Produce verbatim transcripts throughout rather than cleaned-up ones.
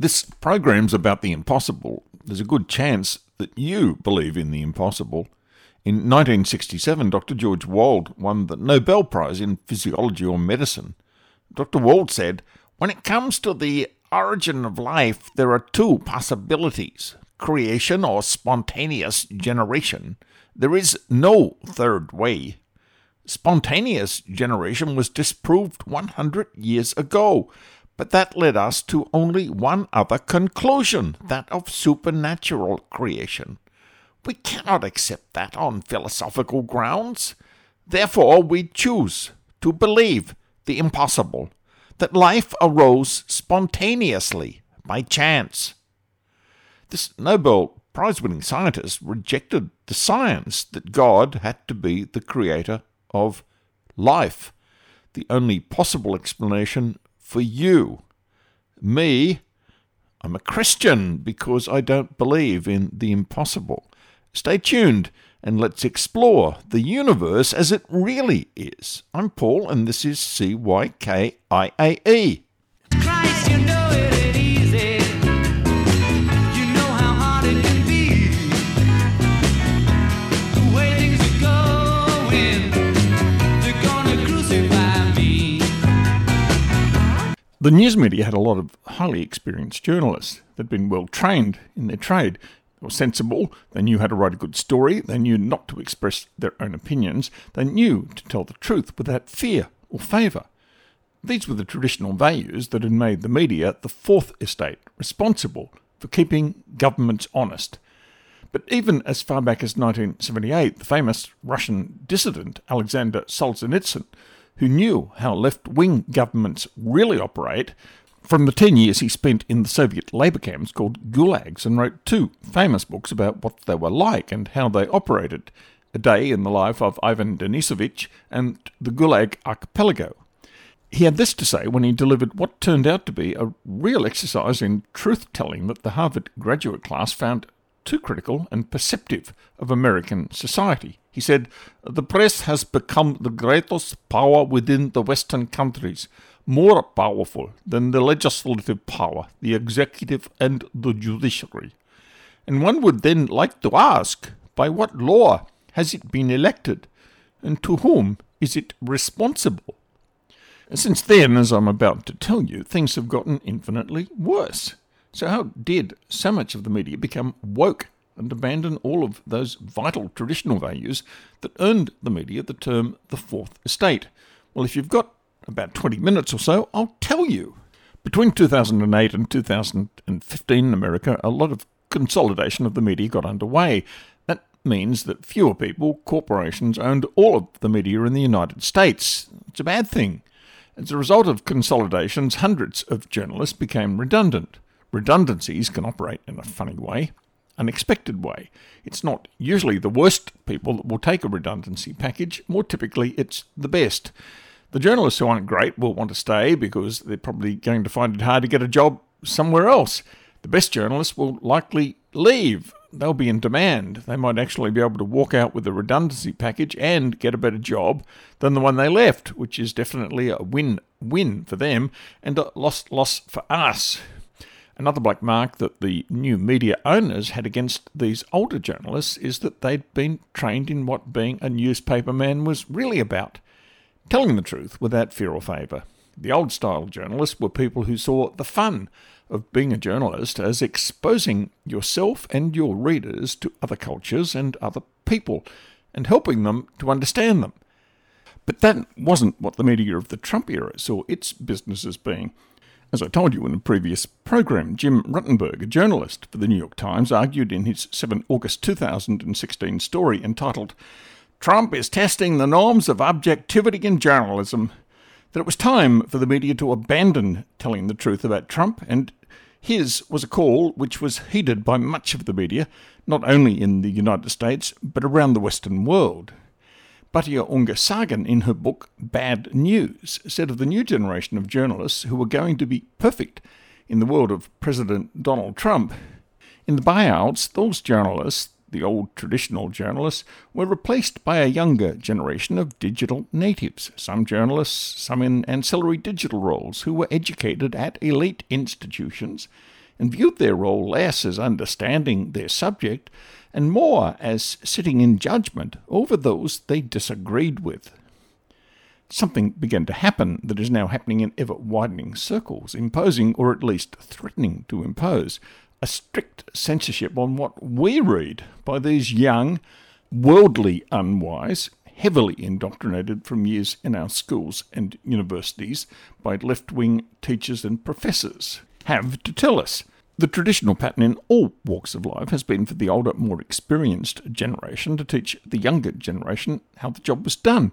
This program's about the impossible. There's a good chance that you believe in the impossible. In nineteen sixty-seven, Doctor George Wald won the Nobel Prize in Physiology or Medicine. Doctor Wald said, "When it comes to the origin of life, there are two possibilities, creation or spontaneous generation. There is no third way. Spontaneous generation was disproved one hundred years ago, but that led us to only one other conclusion, that of supernatural creation. We cannot accept that on philosophical grounds. Therefore, we choose to believe the impossible, that life arose spontaneously, by chance." This Nobel Prize-winning scientist rejected the science that God had to be the creator of life. The only possible explanation for you. Me, I'm a Christian because I don't believe in the impossible. Stay tuned and let's explore the universe as it really is. I'm Paul and this is C Y K I A E. Christ, you know it. The news media had a lot of highly experienced journalists that'd been well trained in their trade. They were sensible, they knew how to write a good story, they knew not to express their own opinions, they knew to tell the truth without fear or favour. These were the traditional values that had made the media the Fourth Estate, responsible for keeping governments honest. But even as far back as nineteen seventy-eight, the famous Russian dissident Aleksandr Solzhenitsyn, who knew how left-wing governments really operate, from the ten years he spent in the Soviet labour camps called gulags, and wrote two famous books about what they were like and how they operated, A Day in the Life of Ivan Denisovich and The Gulag Archipelago. He had this to say when he delivered what turned out to be a real exercise in truth-telling that the Harvard graduate class found too critical and perceptive of American society. He said, "The press has become the greatest power within the Western countries, more powerful than the legislative power, the executive and the judiciary. And one would then like to ask, by what law has it been elected, and to whom is it responsible?" And since then, as I'm about to tell you, things have gotten infinitely worse. So how did so much of the media become woke and abandon all of those vital traditional values that earned the media the term the Fourth Estate? Well, if you've got about twenty minutes or so, I'll tell you. Between two thousand eight and two thousand fifteen in America, a lot of consolidation of the media got underway. That means that fewer people, corporations, owned all of the media in the United States. It's a bad thing. As a result of consolidations, hundreds of journalists became redundant. Redundancies can operate in a funny way, unexpected way. It's not usually the worst people that will take a redundancy package. More typically, it's the best. The journalists who aren't great will want to stay because they're probably going to find it hard to get a job somewhere else. The best journalists will likely leave. They'll be in demand. They might actually be able to walk out with a redundancy package and get a better job than the one they left, which is definitely a win-win for them and a loss-loss for us. Another black mark that the new media owners had against these older journalists is that they'd been trained in what being a newspaper man was really about, telling the truth without fear or favour. The old-style journalists were people who saw the fun of being a journalist as exposing yourself and your readers to other cultures and other people, and helping them to understand them. But that wasn't what the media of the Trump era saw its business as being. As I told you in a previous program, Jim Rutenberg, a journalist for the New York Times, argued in his seventh of August two thousand sixteen story entitled "Trump is Testing the Norms of Objectivity in Journalism" that it was time for the media to abandon telling the truth about Trump, and his was a call which was heeded by much of the media, not only in the United States, but around the Western world. Batya Ungar-Sargon, in her book Bad News, said of the new generation of journalists who were going to be perfect in the world of President Donald Trump, "In the buyouts, those journalists, the old traditional journalists, were replaced by a younger generation of digital natives, some journalists, some in ancillary digital roles, who were educated at elite institutions and viewed their role less as understanding their subject and more as sitting in judgment over those they disagreed with. Something began to happen that is now happening in ever-widening circles, imposing, or at least threatening to impose, a strict censorship on what we read by these young, worldly unwise, heavily indoctrinated from years in our schools and universities by left-wing teachers and professors, have to tell us. The traditional pattern in all walks of life has been for the older, more experienced generation to teach the younger generation how the job was done.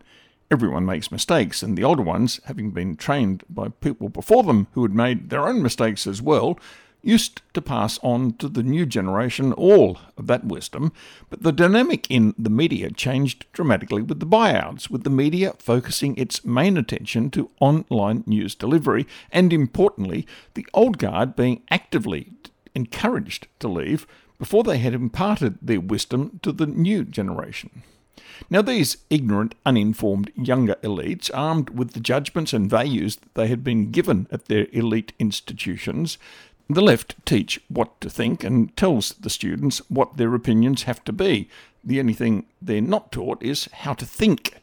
Everyone makes mistakes, and the older ones, having been trained by people before them who had made their own mistakes as well, used to pass on to the new generation all of that wisdom, but the dynamic in the media changed dramatically with the buyouts, with the media focusing its main attention to online news delivery, and importantly, the old guard being actively encouraged to leave before they had imparted their wisdom to the new generation. Now these ignorant, uninformed younger elites, armed with the judgments and values that they had been given at their elite institutions, the left teach what to think and tells the students what their opinions have to be. The only thing they're not taught is how to think.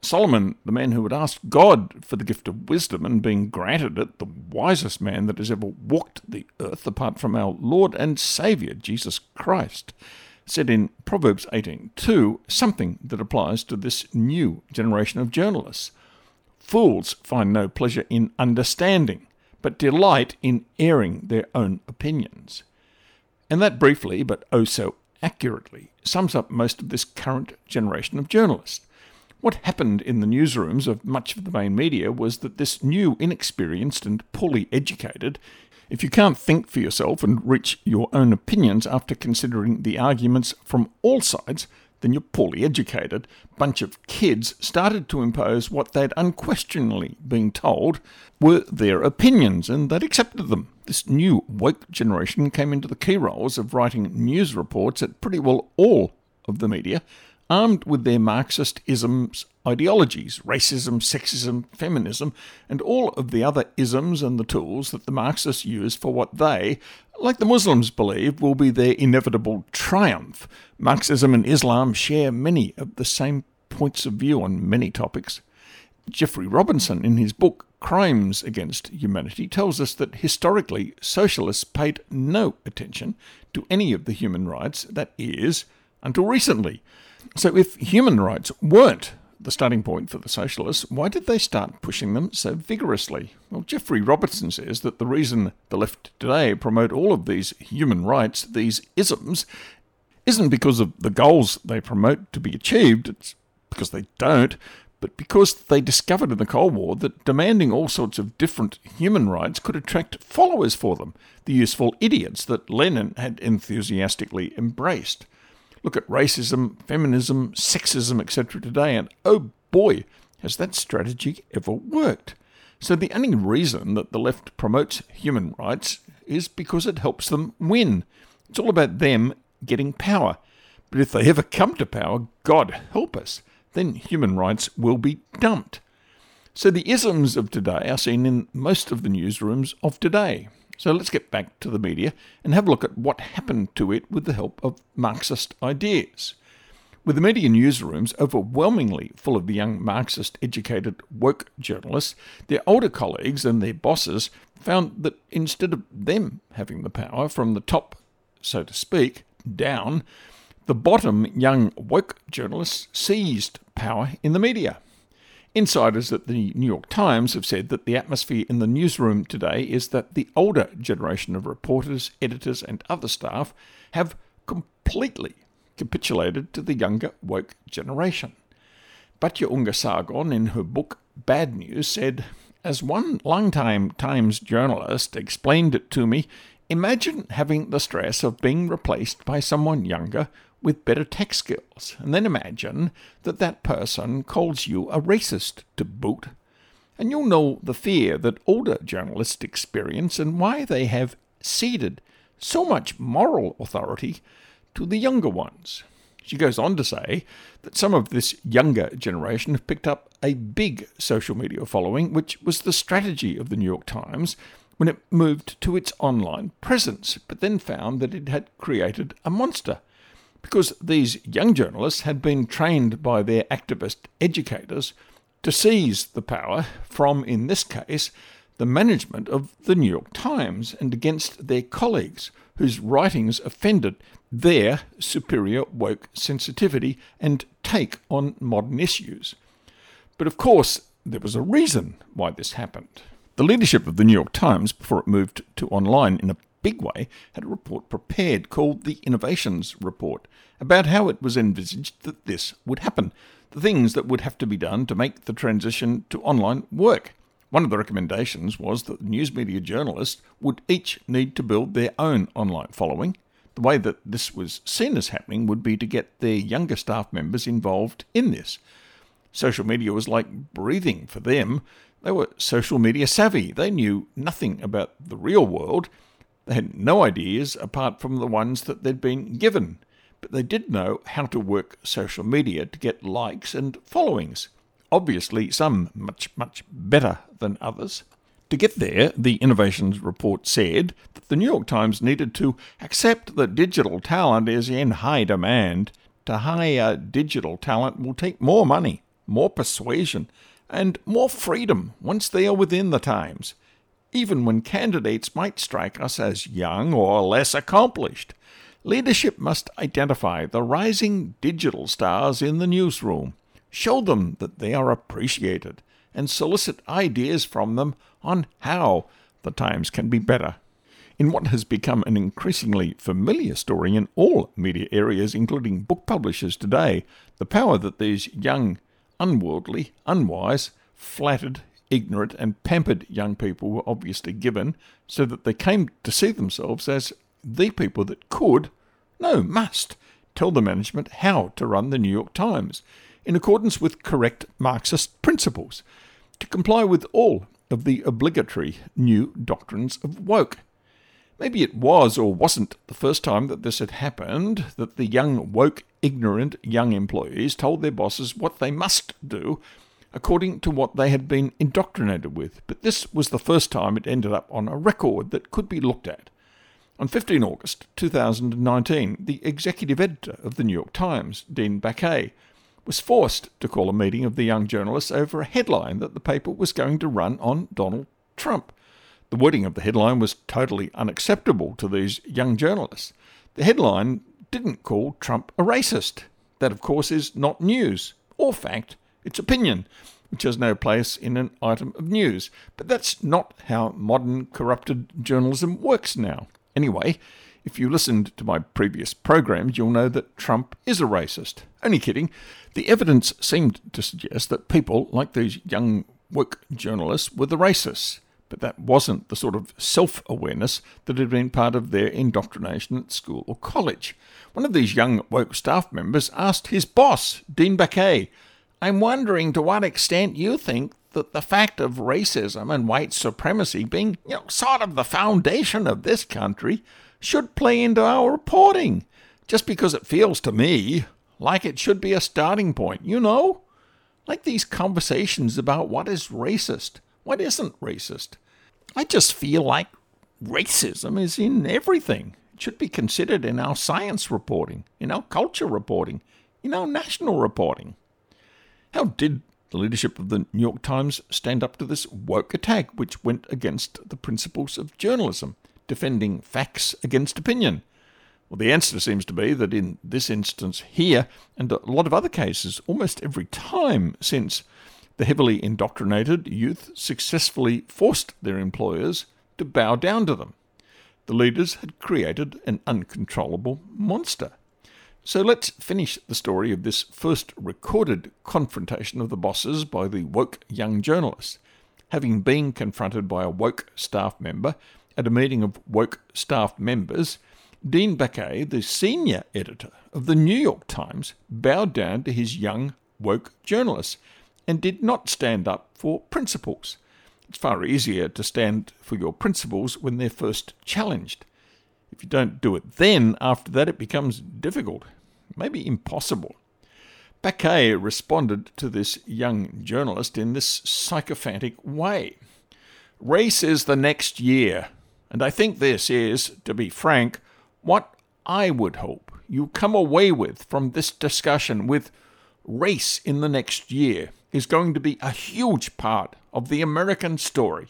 Solomon, the man who had asked God for the gift of wisdom and being granted it, the wisest man that has ever walked the earth apart from our Lord and Saviour, Jesus Christ, said in Proverbs eighteen two something that applies to this new generation of journalists. Fools find no pleasure in understanding, but delight in airing their own opinions. And that briefly, but oh so accurately, sums up most of this current generation of journalists. What happened in the newsrooms of much of the main media was that this new, inexperienced and poorly educated, if you can't think for yourself and reach your own opinions after considering the arguments from all sides, then your poorly educated bunch of kids started to impose what they'd unquestioningly been told were their opinions, and they'd accepted them. This new woke generation came into the key roles of writing news reports at pretty well all of the media, armed with their Marxist isms, ideologies, racism, sexism, feminism, and all of the other isms and the tools that the Marxists use for what they, like the Muslims, believe will be their inevitable triumph. Marxism and Islam share many of the same points of view on many topics. Geoffrey Robertson, in his book Crimes Against Humanity, tells us that historically socialists paid no attention to any of the human rights, that is, until recently. So if human rights weren't the starting point for the socialists, why did they start pushing them so vigorously? Well, Geoffrey Robertson says that the reason the left today promote all of these human rights, these isms, isn't because of the goals they promote to be achieved, it's because they don't, but because they discovered in the Cold War that demanding all sorts of different human rights could attract followers for them, the useful idiots that Lenin had enthusiastically embraced. Look at racism, feminism, sexism, et cetera today, and oh boy, has that strategy ever worked. So the only reason that the left promotes human rights is because it helps them win. It's all about them getting power. But if they ever come to power, God help us, then human rights will be dumped. So the isms of today are seen in most of the newsrooms of today. So let's get back to the media and have a look at what happened to it with the help of Marxist ideas. With the media newsrooms overwhelmingly full of the young Marxist-educated woke journalists, their older colleagues and their bosses found that instead of them having the power from the top, so to speak, down, the bottom young woke journalists seized power in the media. Insiders at the New York Times have said that the atmosphere in the newsroom today is that the older generation of reporters, editors and other staff have completely capitulated to the younger woke generation. Batya Ungar-Sargon, in her book Bad News, said, "As one long-time Times journalist explained it to me, imagine having the stress of being replaced by someone younger with better tech skills, and then imagine that that person calls you a racist to boot. And you'll know the fear that older journalists experience and why they have ceded so much moral authority to the younger ones." She goes on to say that some of this younger generation have picked up a big social media following, which was the strategy of the New York Times, when it moved to its online presence, but then found that it had created a monster, because these young journalists had been trained by their activist educators to seize the power from, in this case, the management of the New York Times and against their colleagues, whose writings offended their superior woke sensitivity and take on modern issues. But of course, there was a reason why this happened. The leadership of the New York Times, before it moved to online in a big way, had a report prepared called the Innovations Report about how it was envisaged that this would happen, the things that would have to be done to make the transition to online work. One of the recommendations was that news media journalists would each need to build their own online following. The way that this was seen as happening would be to get their younger staff members involved in this. Social media was like breathing for them. They were social media savvy. They knew nothing about the real world. They had no ideas apart from the ones that they'd been given. But they did know how to work social media to get likes and followings. Obviously, some much, much better than others. To get there, the Innovations Report said that the New York Times needed to accept that digital talent is in high demand. To hire digital talent will take more money, more persuasion, and more freedom once they are within the Times, even when candidates might strike us as young or less accomplished. Leadership must identify the rising digital stars in the newsroom, show them that they are appreciated, and solicit ideas from them on how the Times can be better. In what has become an increasingly familiar story in all media areas, including book publishers today, the power that these young, unworldly, unwise, flattered, ignorant, and pampered young people were obviously given, so that they came to see themselves as the people that could, no, must, tell the management how to run the New York Times, in accordance with correct Marxist principles, to comply with all of the obligatory new doctrines of woke. Maybe it was or wasn't the first time that this had happened, that the young, woke, ignorant young employees told their bosses what they must do according to what they had been indoctrinated with, but this was the first time it ended up on a record that could be looked at. On the fifteenth of August two thousand nineteen, the executive editor of the New York Times, Dean Baquet, was forced to call a meeting of the young journalists over a headline that the paper was going to run on Donald Trump. The wording of the headline was totally unacceptable to these young journalists. The headline didn't call Trump a racist. That, of course, is not news or fact. It's opinion, which has no place in an item of news. But that's not how modern corrupted journalism works now. Anyway, if you listened to my previous programs, you'll know that Trump is a racist. Only kidding. The evidence seemed to suggest that people like these young woke journalists were the racists, but that wasn't the sort of self-awareness that had been part of their indoctrination at school or college. One of these young woke staff members asked his boss, Dean Baquet, "I'm wondering to what extent you think that the fact of racism and white supremacy being, you know, sort of the foundation of this country should play into our reporting, just because it feels to me like it should be a starting point, you know? Like these conversations about what is racist, what isn't racist. I just feel like racism is in everything. It should be considered in our science reporting, in our culture reporting, in our national reporting." How did the leadership of the New York Times stand up to this woke attack, which went against the principles of journalism, defending facts against opinion? Well, the answer seems to be that in this instance here, and a lot of other cases, almost every time since, the heavily indoctrinated youth successfully forced their employers to bow down to them. The leaders had created an uncontrollable monster. So let's finish the story of this first recorded confrontation of the bosses by the woke young journalists. Having been confronted by a woke staff member at a meeting of woke staff members, Dean Baquet, the senior editor of the New York Times, bowed down to his young woke journalists and did not stand up for principles. It's far easier to stand for your principles when they're first challenged. If you don't do it then, after that it becomes difficult, maybe impossible. Baquet responded to this young journalist in this sycophantic way. races the next year, and I think this is, to be frank, what I would hope you come away with from this discussion, with race in the next year is going to be a huge part of the American story.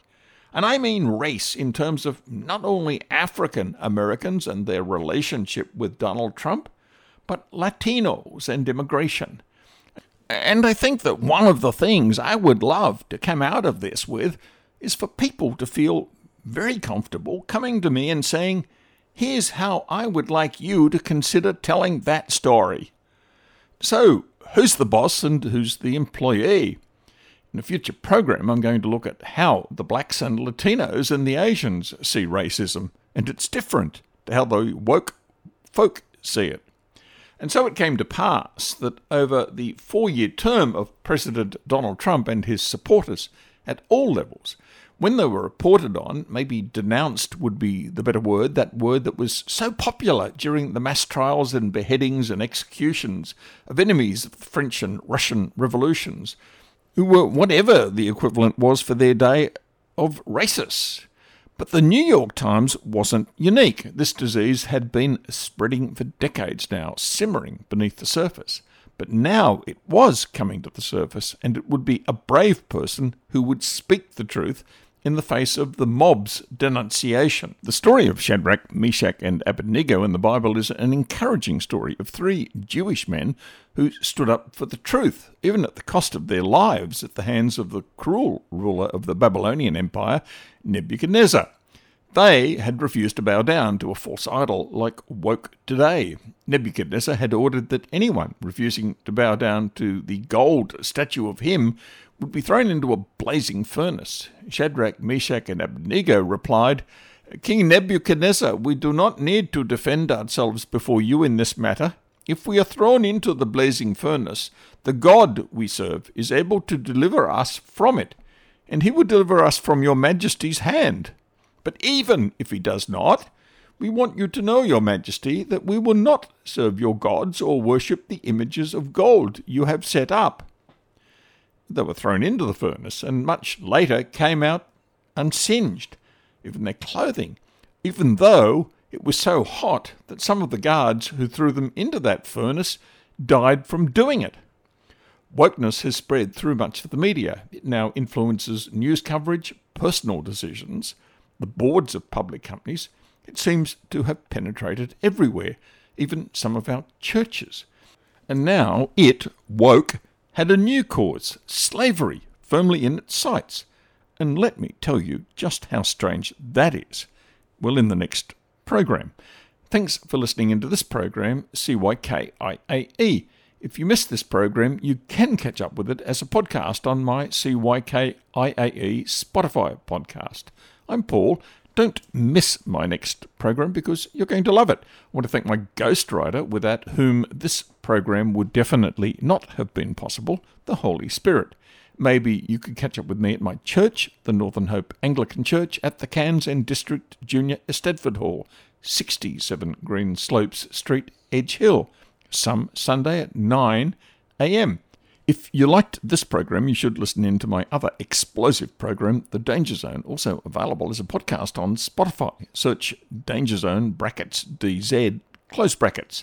And I mean race in terms of not only African Americans and their relationship with Donald Trump, but Latinos and immigration. And I think that one of the things I would love to come out of this with is for people to feel very comfortable coming to me and saying, here's how I would like you to consider telling that story. So, who's the boss and who's the employee? In a future program, I'm going to look at how the blacks and Latinos and the Asians see racism, and it's different to how the woke folk see it. And so it came to pass that over the four-year term of President Donald Trump and his supporters at all levels, when they were reported on, maybe denounced would be the better word, that word that was so popular during the mass trials and beheadings and executions of enemies of the French and Russian revolutions, who were whatever the equivalent was for their day of racists. But the New York Times wasn't unique. This disease had been spreading for decades now, simmering beneath the surface. But now it was coming to the surface, and it would be a brave person who would speak the truth in the face of the mob's denunciation. The story of Shadrach, Meshach, and Abednego in the Bible is an encouraging story of three Jewish men who stood up for the truth, even at the cost of their lives at the hands of the cruel ruler of the Babylonian Empire, Nebuchadnezzar. They had refused to bow down to a false idol like woke today. Nebuchadnezzar had ordered that anyone refusing to bow down to the gold statue of him would be thrown into a blazing furnace. Shadrach, Meshach, and Abednego replied, "King Nebuchadnezzar, we do not need to defend ourselves before you in this matter. If we are thrown into the blazing furnace, the God we serve is able to deliver us from it, and he will deliver us from your majesty's hand. But even if he does not, we want you to know, your majesty, that we will not serve your gods or worship the images of gold you have set up." They were thrown into the furnace, and much later came out unsinged, even their clothing, even though it was so hot that some of the guards who threw them into that furnace died from doing it. Wokeness has spread through much of the media. It now influences news coverage, personal decisions, the boards of public companies. It seems to have penetrated everywhere, even some of our churches. And now it, woke, had a new cause, slavery, firmly in its sights. And let me tell you just how strange that is. Well, in the next program. Thanks for listening into this program, C Y K I A E. If you missed this program, you can catch up with it as a podcast on my C Y K I A E Spotify podcast. I'm Paul. Don't miss my next program because you're going to love it. I want to thank my ghostwriter, without whom this program would definitely not have been possible, the Holy Spirit. Maybe you could catch up with me at my church, the Northern Hope Anglican Church, at the Cairns and District Junior Estedford Hall, sixty-seven Green Slopes Street, Edge Hill, some Sunday at nine a.m. If you liked this program, you should listen in to my other explosive program, The Danger Zone, also available as a podcast on Spotify. Search Danger Zone, brackets, D Z, close brackets.